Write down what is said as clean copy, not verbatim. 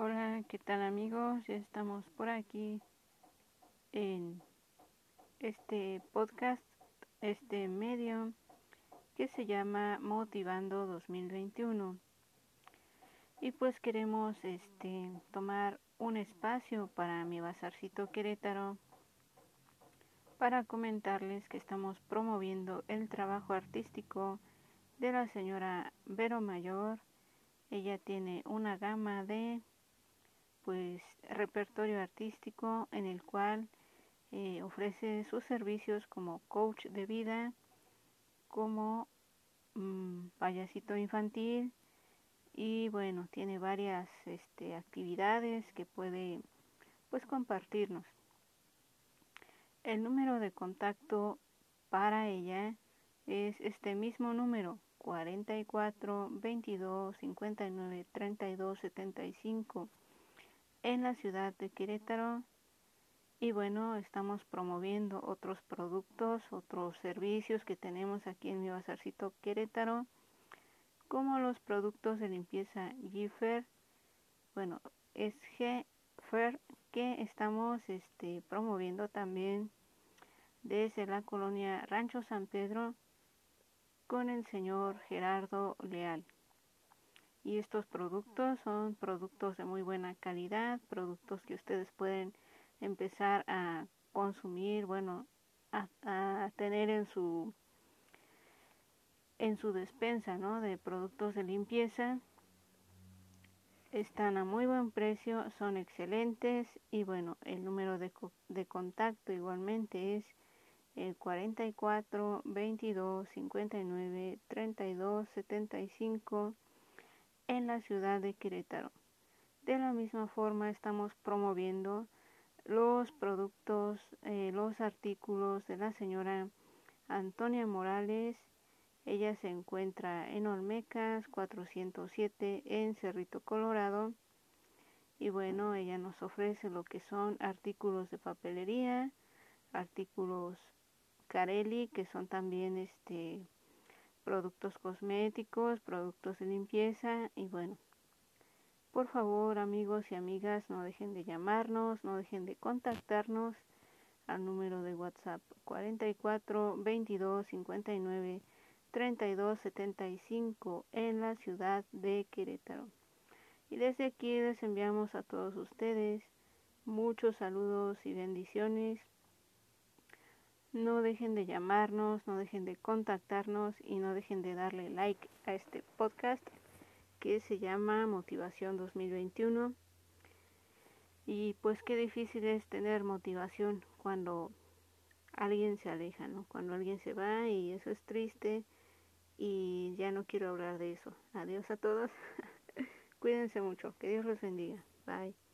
Hola, ¿qué tal amigos? Ya estamos por aquí en este podcast, este medio que se llama Motivando 2021. Y pues queremos tomar un espacio para mi bazarcito Querétaro para comentarles que estamos promoviendo el trabajo artístico de la señora Vero Mayor. Ella tiene una gama de repertorio artístico en el cual ofrece sus servicios como coach de vida, como payasito infantil y bueno, tiene varias actividades que puede compartirnos. El número de contacto para ella es este mismo número 44 22 59 32 75 en la ciudad de Querétaro. Y bueno, estamos promoviendo otros productos, otros servicios que tenemos aquí en mi bazarcito Querétaro, como los productos de limpieza GIFER, que estamos promoviendo también desde la colonia Rancho San Pedro con el señor Gerardo Leal. Y estos productos son productos de muy buena calidad, productos que ustedes pueden empezar a consumir, a tener en su despensa, ¿no? De productos de limpieza. Están a muy buen precio, son excelentes. Y bueno, el número de contacto igualmente es el 44 22 59 32 75 en la ciudad de Querétaro. De la misma forma estamos promoviendo los productos, los artículos de la señora Antonia Morales. Ella se encuentra en Olmecas 407 en Cerrito, Colorado. Y bueno, ella nos ofrece lo que son artículos de papelería, artículos Carelli, que son también productos cosméticos, productos de limpieza. Y bueno, por favor amigos y amigas, no dejen de llamarnos, no dejen de contactarnos al número de WhatsApp 44 22 59 32 75 en la ciudad de Querétaro. Y desde aquí les enviamos a todos ustedes muchos saludos y bendiciones. No dejen de llamarnos, no dejen de contactarnos y no dejen de darle like a este podcast que se llama Motivación 2021. Y pues qué difícil es tener motivación cuando alguien se aleja, ¿no? Cuando alguien se va, y eso es triste y ya no quiero hablar de eso. Adiós a todos. Cuídense mucho. Que Dios los bendiga. Bye.